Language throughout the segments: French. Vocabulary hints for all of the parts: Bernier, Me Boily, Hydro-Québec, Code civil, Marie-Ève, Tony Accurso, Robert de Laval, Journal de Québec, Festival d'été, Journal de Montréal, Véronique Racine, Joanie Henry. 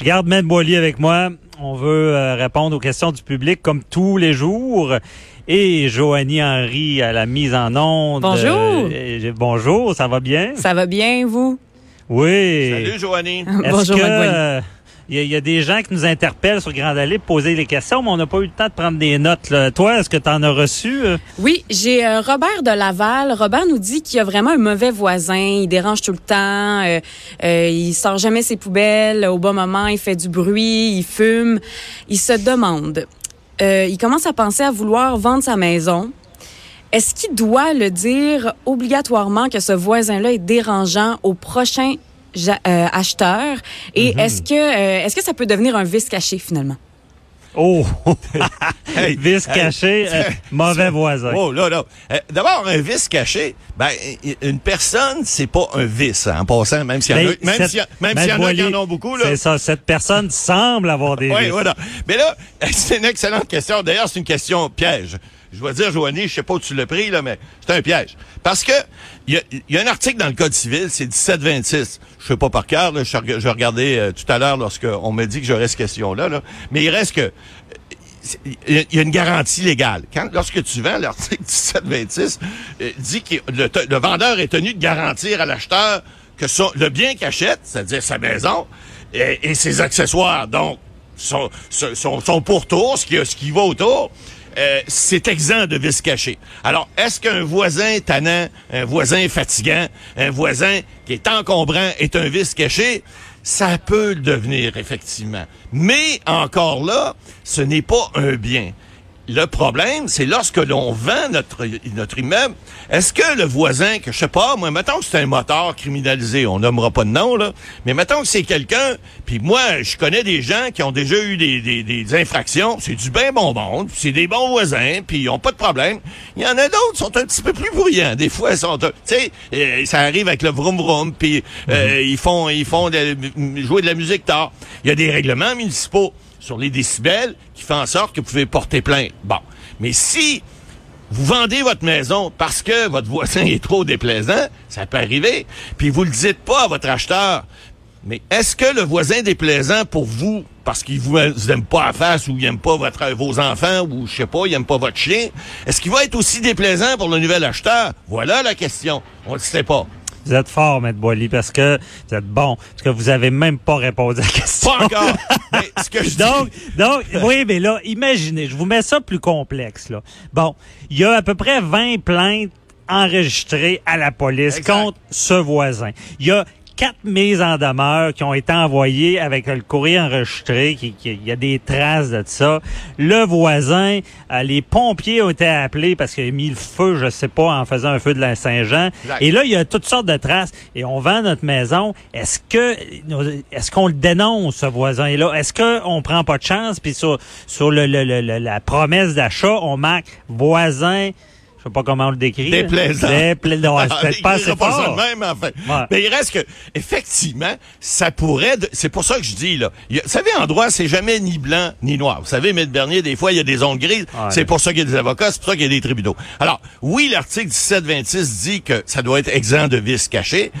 Je garde Me Boily avec moi. On veut répondre aux questions du public comme tous les jours. Et Joanie Henry à la mise en onde. Bonjour. Bonjour, ça va bien? Ça va bien, vous? Oui. Salut, Joanie. Bonjour, Me Boily. Il y a des gens qui nous interpellent sur Grande Allée pour poser des questions, mais on n'a pas eu le temps de prendre des notes. Là. Toi, est-ce que tu en as reçu? Oui, j'ai Robert de Laval. Robert nous dit qu'il y a vraiment un mauvais voisin. Il dérange tout le temps. Il sort jamais ses poubelles. Au bon moment, il fait du bruit. Il fume. Il se demande. Il commence à penser à vouloir vendre sa maison. Est-ce qu'il doit le dire obligatoirement que ce voisin-là est dérangeant au prochain acheteur? Et est-ce que ça peut devenir un vice caché, finalement? Oh! Hey, vice caché, mauvais voisin. Oh, là, là. D'abord, un vice caché, une personne, c'est pas un vice, en passant, même s'il y en a, qui en ont beaucoup, là. C'est ça, cette personne semble avoir des vices. Oui, voilà. Mais là, c'est une excellente question. D'ailleurs, c'est une question piège. Je dois dire, Joanie, je sais pas où tu l'as pris, là, mais c'est un piège. Parce que, il y a un article dans le Code civil, c'est 1726. Je sais pas par cœur, là, je regardais tout à l'heure lorsqu'on m'a dit que j'aurais cette question-là, là. Mais il reste que, il y a une garantie légale. Lorsque tu vends, l'article 1726 dit que le vendeur est tenu de garantir à l'acheteur que le bien qu'il achète, c'est-à-dire sa maison, et ses accessoires, donc, son pourtour, ce qui va autour, c'est exempt de vice caché. Alors, est-ce qu'un voisin tannant, un voisin fatigant, un voisin qui est encombrant est un vice caché? Ça peut le devenir, effectivement. Mais, encore là, ce n'est pas un bien. Le problème, c'est lorsque l'on vend notre immeuble, est-ce que le voisin, que je sais pas, moi, mettons que c'est un motard criminalisé, on nommera pas de nom, là, mais mettons que c'est quelqu'un, puis moi, je connais des gens qui ont déjà eu des infractions, c'est du ben bon monde, c'est des bons voisins, puis ils ont pas de problème. Il y en a d'autres qui sont un petit peu plus bruyants, des fois, ils sont, tu sais, ça arrive avec le vroom vroom, puis ils font jouer de la musique tard. Il y a des règlements municipaux sur les décibels, qui fait en sorte que vous pouvez porter plainte. Bon. Mais si vous vendez votre maison parce que votre voisin est trop déplaisant, ça peut arriver, puis vous le dites pas à votre acheteur. Mais est-ce que le voisin déplaisant pour vous, parce qu'il vous aime pas à face, ou il aime pas vos enfants, ou je sais pas, il aime pas votre chien, est-ce qu'il va être aussi déplaisant pour le nouvel acheteur? Voilà la question. On ne sait pas. Vous êtes fort, Me Boily, parce que vous êtes bon. Parce que vous avez même pas répondu à la question. Pas encore. Mais ce que je dis... donc, oui, mais là, imaginez, je vous mets ça plus complexe, là. Bon, il y a à peu près 20 plaintes enregistrées à la police contre ce voisin. Il y a 4 mises en demeure qui ont été envoyées avec le courrier enregistré, il y a des traces de ça. Le voisin, les pompiers ont été appelés parce qu'il a mis le feu, je sais pas, en faisant un feu de la Saint-Jean. Et là, il y a toutes sortes de traces. Et on vend notre maison. Est-ce qu'on le dénonce, ce voisin-là? Est-ce qu'on prend pas de chance? Puis sur la promesse d'achat, on marque voisin. Je sais pas comment on le décrit. Déplaisant. Non, c'est pas assez fort. Même, enfin. Ouais. Mais il reste que, effectivement, ça pourrait... C'est pour ça que je dis, là. Vous savez, en droit, c'est jamais ni blanc ni noir. Vous savez, mais le dernier, des fois, il y a des zones grises. Ouais. C'est pour ça qu'il y a des avocats, c'est pour ça qu'il y a des tribunaux. Alors, oui, l'article 1726 dit que ça doit être exempt de vice caché.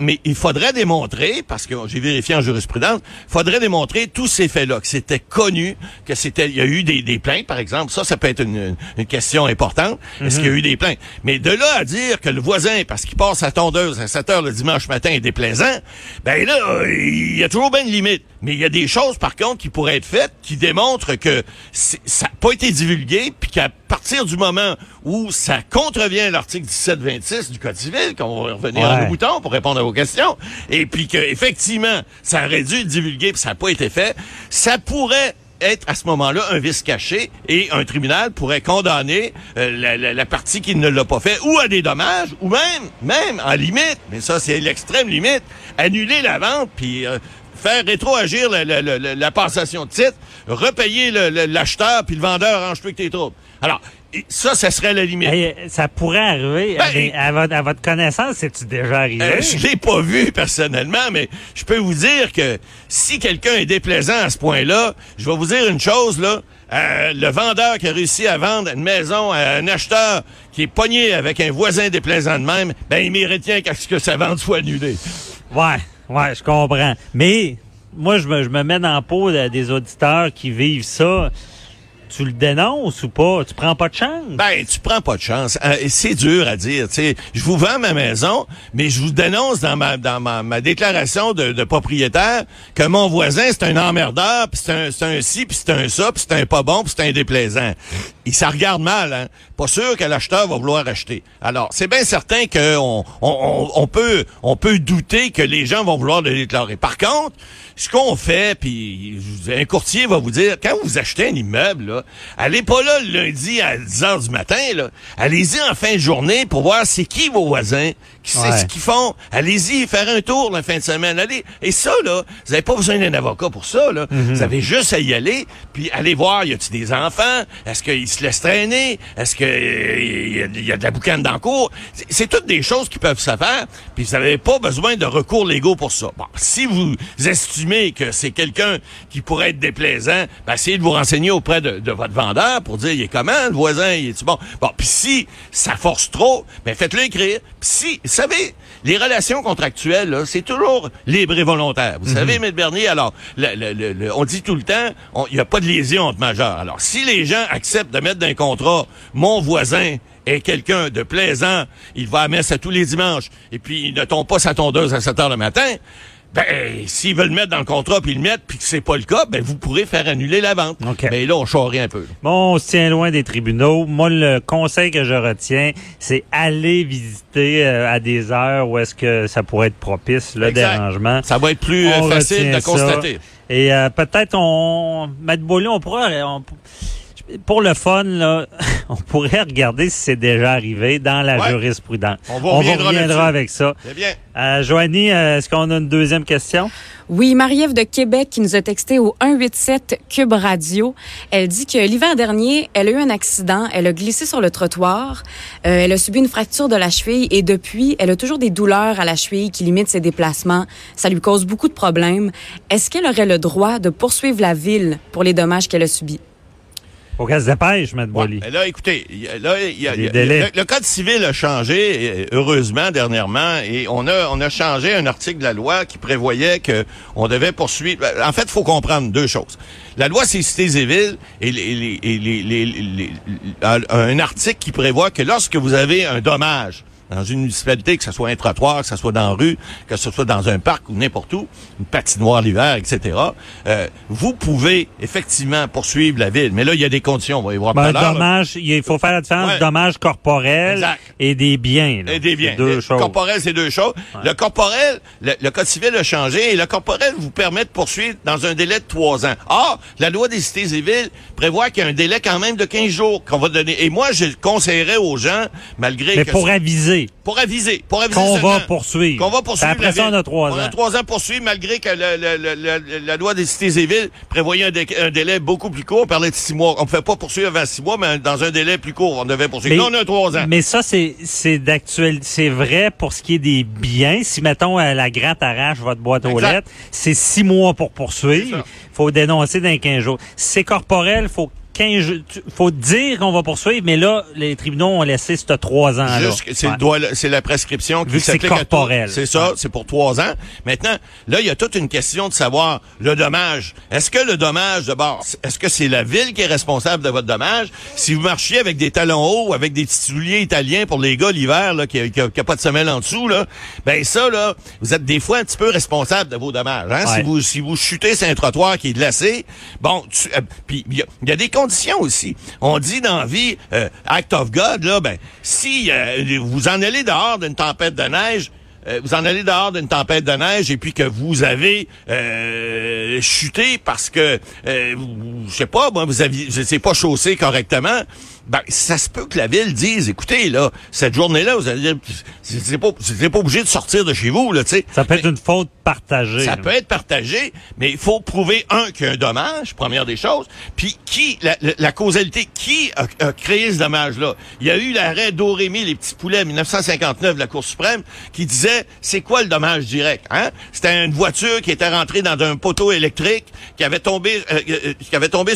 Mais il faudrait démontrer, parce que j'ai vérifié en jurisprudence, il faudrait démontrer tous ces faits-là, que c'était connu, il y a eu des plaintes, par exemple. Ça peut être une question importante. Est-ce qu'il y a eu des plaintes? Mais de là à dire que le voisin, parce qu'il passe sa tondeuse à 7 heures le dimanche matin, est déplaisant, ben là, il y a toujours bien une limite. Mais il y a des choses, par contre, qui pourraient être faites, qui démontrent que ça n'a pas été divulgué, puis qu'à partir du moment où ça contrevient à l'article 1726 du Code civil, qu'on va revenir à nos boutons pour répondre à vos questions, et puis qu'effectivement, ça aurait dû être divulgué, puis ça n'a pas été fait, ça pourrait être à ce moment-là un vice caché et un tribunal pourrait condamner la partie qui ne l'a pas fait ou à des dommages ou même en limite, mais ça c'est l'extrême limite, annuler la vente puis faire rétroagir la passation de titre, repayer l'acheteur puis le vendeur range-toi que tes troubles. Alors, ça serait la limite. Ça pourrait arriver à votre connaissance, c'est-tu déjà arrivé? Je l'ai pas vu personnellement, mais je peux vous dire que si quelqu'un est déplaisant à ce point-là, je vais vous dire une chose, là. Le vendeur qui a réussi à vendre une maison à un acheteur qui est pogné avec un voisin déplaisant de même, il mérite bien que sa vente soit annulée. Ouais, je comprends. Mais... moi, je me mets dans la peau des auditeurs qui vivent ça. Tu le dénonces ou pas? Tu prends pas de chance? Ben, tu prends pas de chance. C'est dur à dire, tu sais. Je vous vends ma maison, mais je vous dénonce dans ma déclaration de propriétaire que mon voisin, c'est un emmerdeur, pis c'est un ci, pis c'est un ça, pis c'est un pas bon, pis c'est un déplaisant. Il s'en regarde mal, hein. Pas sûr que l'acheteur va vouloir acheter. Alors, c'est bien certain qu'on peut douter que les gens vont vouloir le déclarer. Par contre, ce qu'on fait, puis un courtier va vous dire, quand vous achetez un immeuble, là, allez pas là le lundi à 10h du matin, là. Allez-y en fin de journée pour voir c'est qui vos voisins, qui sait ce qu'ils font. Allez-y faire un tour la fin de semaine. Allez. Et ça, là, vous avez pas besoin d'un avocat pour ça, là. Mm-hmm. Vous avez juste à y aller, puis allez voir, y a-t-il des enfants? Est-ce qu'ils se laissent traîner? Est-ce qu'il y a de la boucane dans le cours? C'est toutes des choses qui peuvent se faire, puis vous n'avez pas besoin de recours légaux pour ça. Bon, si vous estimez que c'est quelqu'un qui pourrait être déplaisant, ben essayez de vous renseigner auprès de votre vendeur pour dire, il est comment, le voisin, il est-tu bon? Bon, puis si ça force trop, ben faites-le écrire. Puis si, vous savez, les relations contractuelles, là, c'est toujours libre et volontaire. Vous savez, M. Bernier, alors, on dit tout le temps, il n'y a pas de liaison entre majeurs. Alors, si les gens acceptent de mettre dans un contrat, mon voisin est quelqu'un de plaisant, il va à messe à tous les dimanches, et puis il ne tombe pas sa tondeuse à 7h le matin, ben, s'ils veulent le mettre dans le contrat, puis ils le mettent, puis que c'est pas le cas, ben vous pourrez faire annuler la vente. Okay. Mais là, on charrie un peu. Bon, on se tient loin des tribunaux. Moi, le conseil que je retiens, c'est aller visiter à des heures où est-ce que ça pourrait être propice, le dérangement. Ça va être plus facile de constater. Et peut-être, M. Boily, on pourrait... Pour le fun, là, on pourrait regarder si c'est déjà arrivé dans la jurisprudence. On reviendra avec ça. C'est bien. Joanie, est-ce qu'on a une deuxième question? Oui, Marie-Ève de Québec qui nous a texté au 187 Cube Radio. Elle dit que l'hiver dernier, elle a eu un accident. Elle a glissé sur le trottoir. Elle a subi une fracture de la cheville et depuis, elle a toujours des douleurs à la cheville qui limitent ses déplacements. Ça lui cause beaucoup de problèmes. Est-ce qu'elle aurait le droit de poursuivre la ville pour les dommages qu'elle a subis? Faut qu'elle se dépêche, M. Boily. Ouais, là, écoutez, le Code civil a changé, heureusement, dernièrement, et on a changé un article de la loi qui prévoyait que on devait poursuivre. En fait, il faut comprendre deux choses. La loi sur les cités et villes un article qui prévoit que lorsque vous avez un dommage dans une municipalité, que ce soit un trottoir, que ce soit dans la rue, que ce soit dans un parc ou n'importe où, une patinoire l'hiver, etc., vous pouvez effectivement poursuivre la ville. Mais là, il y a des conditions, on va y voir tout à l'heure. Dommage, il faut faire la différence, dommages corporels et des biens. Là. Et des biens. C'est deux choses. Corporel, c'est deux choses. Ouais. Le corporel, le Code civil a changé et le corporel vous permet de poursuivre dans un délai de 3 ans. Or, la loi des cités et villes prévoit qu'il y a un délai quand même de 15 jours qu'on va donner. Et moi, je conseillerais aux gens, malgré que... Pour aviser. Qu'on va poursuivre. Après ça, on a 3 ans. On a 3 ans poursuivre, malgré que la loi des cités et villes prévoyait un délai beaucoup plus court. On parlait de 6 mois. On ne pouvait pas poursuivre avant 6 mois, mais dans un délai plus court, on devait poursuivre. Là, on a 3 ans. Mais ça, c'est d'actuel. C'est vrai pour ce qui est des biens. Si, mettons, la gratte arrache votre boîte aux lettres, c'est 6 mois pour poursuivre. Faut dénoncer dans 15 jours. Si c'est corporel, faut dire qu'on va poursuivre, mais là, les tribunaux ont laissé ce 3 ans. C'est la prescription qui s'applique à tout. C'est ça, c'est pour 3 ans. Maintenant, là, il y a toute une question de savoir le dommage. Est-ce que le dommage, d'abord, est-ce que c'est la ville qui est responsable de votre dommage? Si vous marchiez avec des talons hauts, avec des petits souliers italiens pour les gars l'hiver, là, qui a pas de semelle en dessous, là, ben ça, là, vous êtes des fois un petit peu responsable de vos dommages. Hein? Ouais. Si vous chutez sur un trottoir qui est glacé, bon, puis il y a des conditions aussi. On dit dans la vie, act of God, là, ben, si vous en allez dehors d'une tempête de neige, et puis que vous avez chuté parce que, je sais pas, moi, vous n'étiez pas chaussé correctement, ben, ça se peut que la ville dise, écoutez, là, cette journée-là, vous allez, c'est pas obligé de sortir de chez vous, là, tu sais. Ça peut être une faute partagée. Ça peut être partagé, mais il faut prouver, qu'il y a un dommage, première des choses, puis la causalité, qui a créé ce dommage-là? Il y a eu l'arrêt d'Orémy, les petits poulets, 1959, de la Cour suprême, qui disait, c'est quoi le dommage direct, hein? C'était une voiture qui était rentrée dans un poteau électrique, qui avait tombé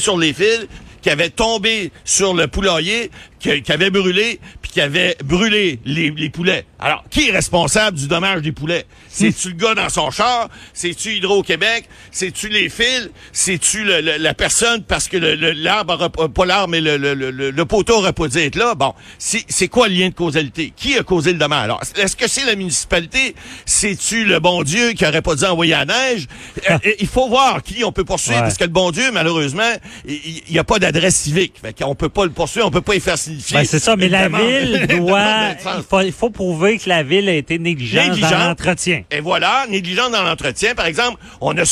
sur les fils, qui avait tombé sur le poulailler, qui avait brûlé, puis qui avait brûlé les poulets. Alors, qui est responsable du dommage des poulets? C'est-tu le gars dans son char? C'est-tu Hydro-Québec? C'est-tu les fils? C'est-tu la personne parce que le poteau aurait pas dû être là? Bon, c'est quoi le lien de causalité? Qui a causé le dommage? Alors, est-ce que c'est la municipalité? C'est-tu le bon Dieu qui aurait pas dû envoyer la neige? Il faut voir qui on peut poursuivre, parce que le bon Dieu, malheureusement, il n'y a pas d'adresse civique. Fait qu'on peut pas le poursuivre, on peut pas y faire signifier. Ben, c'est ça, mais la ville doit... il faut prouver que la ville a été négligente dans l'entretien. Et voilà, négligente dans l'entretien. Par exemple, on a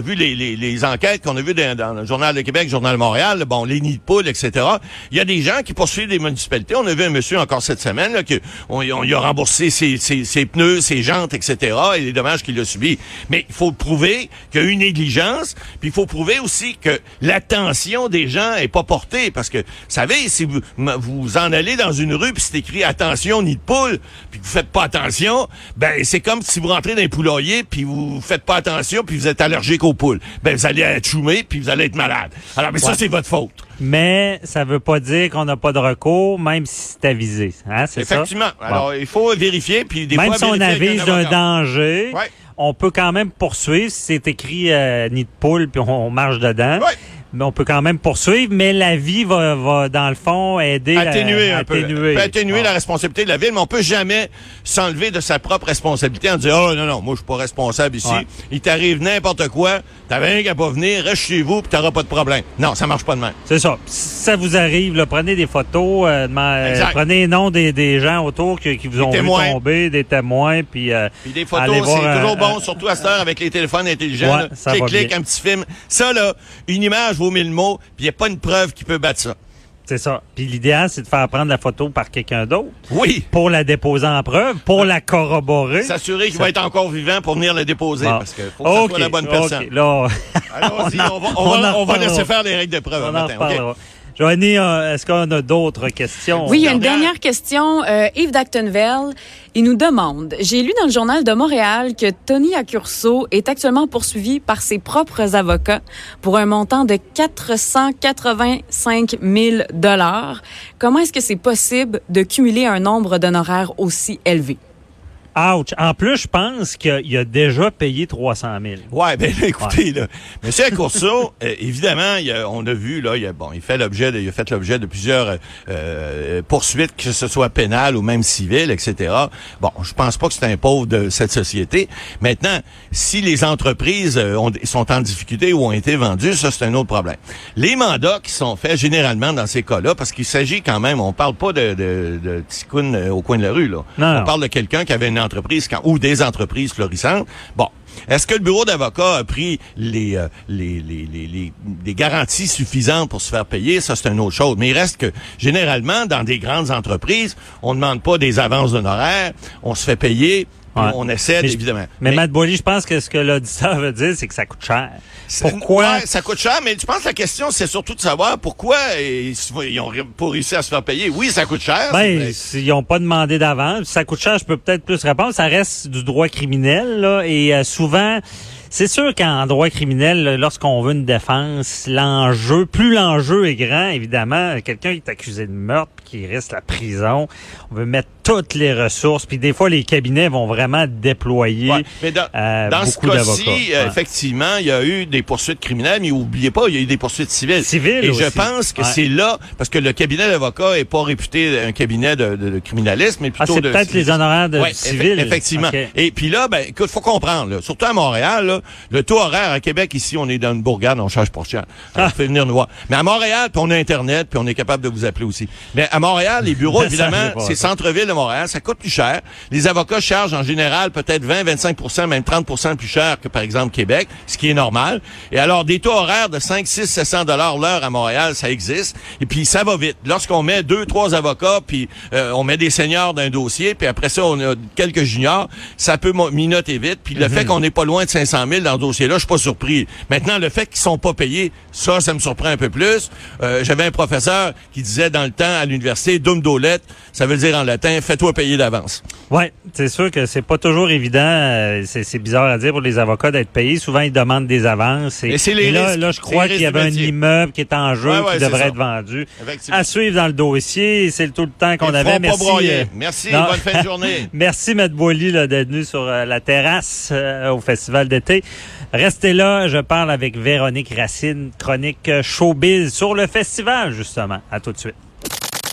vu les enquêtes qu'on a vues dans le Journal de Québec, le Journal de Montréal, bon, les nids de poules, etc. Il y a des gens qui poursuivent des municipalités. On a vu un monsieur encore cette semaine, là, il a remboursé ses pneus, ses jantes, etc. et les dommages qu'il a subis. Mais il faut prouver qu'il y a eu une négligence, puis il faut prouver aussi que l'attention des gens est pas portée, parce que, vous savez, si vous en allez dans une rue, puis c'est écrit « Attention, nid de poule », puis que vous faites pas attention, ben c'est comme si vous rentrez dans un poulailler, puis vous faites pas attention, puis vous êtes allergique aux poules. Ben vous allez être choumé, puis vous allez être malade. Alors, mais ça, c'est votre faute. Mais ça veut pas dire qu'on n'a pas de recours, même si c'est avisé. Hein, c'est effectivement. Ça? Alors, bon. Il faut vérifier, puis des fois, si on avise d'un danger... Ouais. On peut quand même poursuivre si c'est écrit nid de poule puis on marche dedans. Oui. Mais on peut quand même poursuivre, mais la vie va dans le fond, aider atténuer un peu. Atténuer la responsabilité de la ville, mais on peut jamais s'enlever de sa propre responsabilité en disant, oh, non, moi, je suis pas responsable ici. Ouais. Il t'arrive n'importe quoi, t'as rien qu'à pas venir, reste chez vous pis t'auras pas de problème. Non, ça marche pas de même. C'est ça. Si ça vous arrive, là, prenez des photos, prenez les noms des gens autour qui vous ont vu tomber, des témoins, puis des photos, c'est toujours bon, surtout à cette heure avec les téléphones intelligents. Ouais, ça va clic, bien. Un petit film. Ça, là, une image vaut 1000 mots, puis il n'y a pas une preuve qui peut battre ça. C'est ça. Puis l'idéal, c'est de faire prendre la photo par quelqu'un d'autre. Oui. Pour la déposer en preuve, pour la corroborer. S'assurer qu'il va être encore vivant pour venir le déposer. Bon. Parce que faut que ça soit la bonne personne. Là, allons-y, on va laisser faire les règles de preuve un matin. Okay. Joanie, est-ce qu'on a d'autres questions? Oui, il y a une dernière question. Yves d'Actonville, il nous demande, j'ai lu dans le Journal de Montréal que Tony Accurso est actuellement poursuivi par ses propres avocats pour un montant de 485 000 $. Comment est-ce que c'est possible de cumuler un nombre d'honoraires aussi élevé? Ouch! En plus, je pense qu'il a déjà payé 300 000. Ouais, ben là, écoutez, là, monsieur Accurso, évidemment, il a fait l'objet de plusieurs poursuites, que ce soit pénales ou même civiles, etc. Bon, je pense pas que c'est un pauvre de cette société. Maintenant, si les entreprises sont en difficulté ou ont été vendues, ça, c'est un autre problème. Les mandats qui sont faits généralement dans ces cas-là, parce qu'il s'agit quand même, on parle pas de ticoune au coin de la rue, là. Non. On parle de quelqu'un qui avait une entreprise ou des entreprises florissantes. Bon, est-ce que le bureau d'avocat a pris les garanties suffisantes pour se faire payer? Ça, c'est une autre chose. Mais il reste que, généralement, dans des grandes entreprises, on ne demande pas des avances d'honoraires, on se fait payer... Ouais. On essaie, évidemment. Mais Matt Boily, je pense que ce que l'auditeur veut dire, c'est que ça coûte cher. Pourquoi? Ouais, ça coûte cher, mais je pense que la question, c'est surtout de savoir pourquoi ils ont pas réussi à se faire payer. Oui, ça coûte cher. Ben, ils n'ont pas demandé d'avance. Ça coûte cher, je peux peut-être plus répondre. Ça reste du droit criminel, là, et souvent... C'est sûr qu'en droit criminel, lorsqu'on veut une défense, plus l'enjeu est grand, évidemment, quelqu'un qui est accusé de meurtre puis qui risque la prison, on veut mettre toutes les ressources, puis des fois, les cabinets vont vraiment déployer mais dans beaucoup d'avocats. Dans ce cas-ci, effectivement, il y a eu des poursuites criminelles, mais n'oubliez pas, il y a eu des poursuites civiles. Civiles aussi. Et je pense que c'est là, parce que le cabinet d'avocats n'est pas réputé un cabinet de criminalisme, mais plutôt de... Ah, c'est peut-être les honoraires de civils. Effectivement. Okay. Et puis là, ben, écoute, faut comprendre, là, surtout à Montréal, là, le taux horaire à Québec, ici, on est dans une bourgade, on charge pour cher. On fait venir nous voir. Mais à Montréal, puis on a Internet, puis on est capable de vous appeler aussi. Mais à Montréal, les bureaux, évidemment, c'est centre-ville de Montréal, ça coûte plus cher. Les avocats chargent en général peut-être 20, 25%, même 30% plus cher que, par exemple, Québec, ce qui est normal. Et alors, des taux horaires de 5, 6, 700 $ l'heure à Montréal, ça existe. Et puis, ça va vite. Lorsqu'on met 2, 3 avocats, puis on met des seniors d'un dossier, puis après ça, on a quelques juniors, ça peut minoter vite. Puis le fait qu'on n'est pas loin de 500 000 dans ce dossier-là, je suis pas surpris. Maintenant, le fait qu'ils sont pas payés, ça me surprend un peu plus. J'avais un professeur qui disait dans le temps à l'université traversée, dum dolette, ça veut dire en latin, fais-toi payer d'avance. Ouais, c'est sûr que c'est pas toujours évident, c'est bizarre à dire pour les avocats d'être payés, souvent ils demandent des avances et là je crois qu'il y avait un immeuble qui est en jeu qui devrait être vendu. À suivre dans le dossier, c'est tout le temps qu'on avait. Merci, bonne fin de journée. Merci Me Boily d'être venu sur la terrasse au Festival d'été. Restez là, je parle avec Véronique Racine, chronique showbiz sur le festival justement. À tout de suite.